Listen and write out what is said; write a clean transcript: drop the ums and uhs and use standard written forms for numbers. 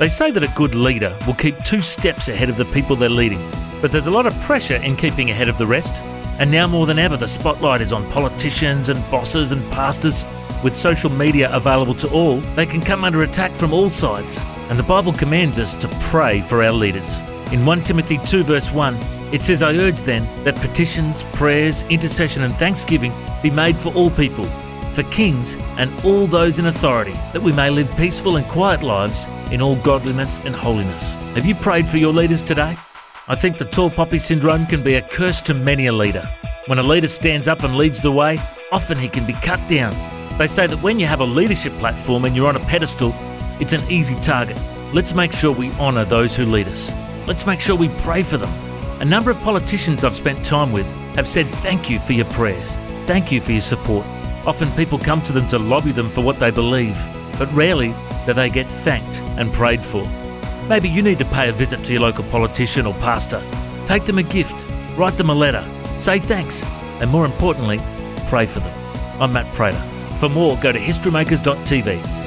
They say that a good leader will keep two steps ahead of the people they're leading, but there's a lot of pressure in keeping ahead of the rest. And now more than ever, the spotlight is on politicians and bosses and pastors. With social media available to all, they can come under attack from all sides. And the Bible commands us to pray for our leaders. In 1 Timothy 2 verse 1, it says, "I urge then that petitions, prayers, intercession and thanksgiving be made for all people, for kings and all those in authority, that we may live peaceful and quiet lives in all godliness and holiness." Have you prayed for your leaders today? I think the tall poppy syndrome can be a curse to many a leader. When a leader stands up and leads the way, often he can be cut down. They say that when you have a leadership platform and you're on a pedestal, it's an easy target. Let's make sure we honour those who lead us. Let's make sure we pray for them. A number of politicians I've spent time with have said thank you for your prayers, thank you for your support. Often people come to them to lobby them for what they believe, but rarely do they get thanked and prayed for. Maybe you need to pay a visit to your local politician or pastor. Take them a gift, write them a letter, say thanks, and more importantly, pray for them. I'm Matt Prater. For more, go to HistoryMakers.tv.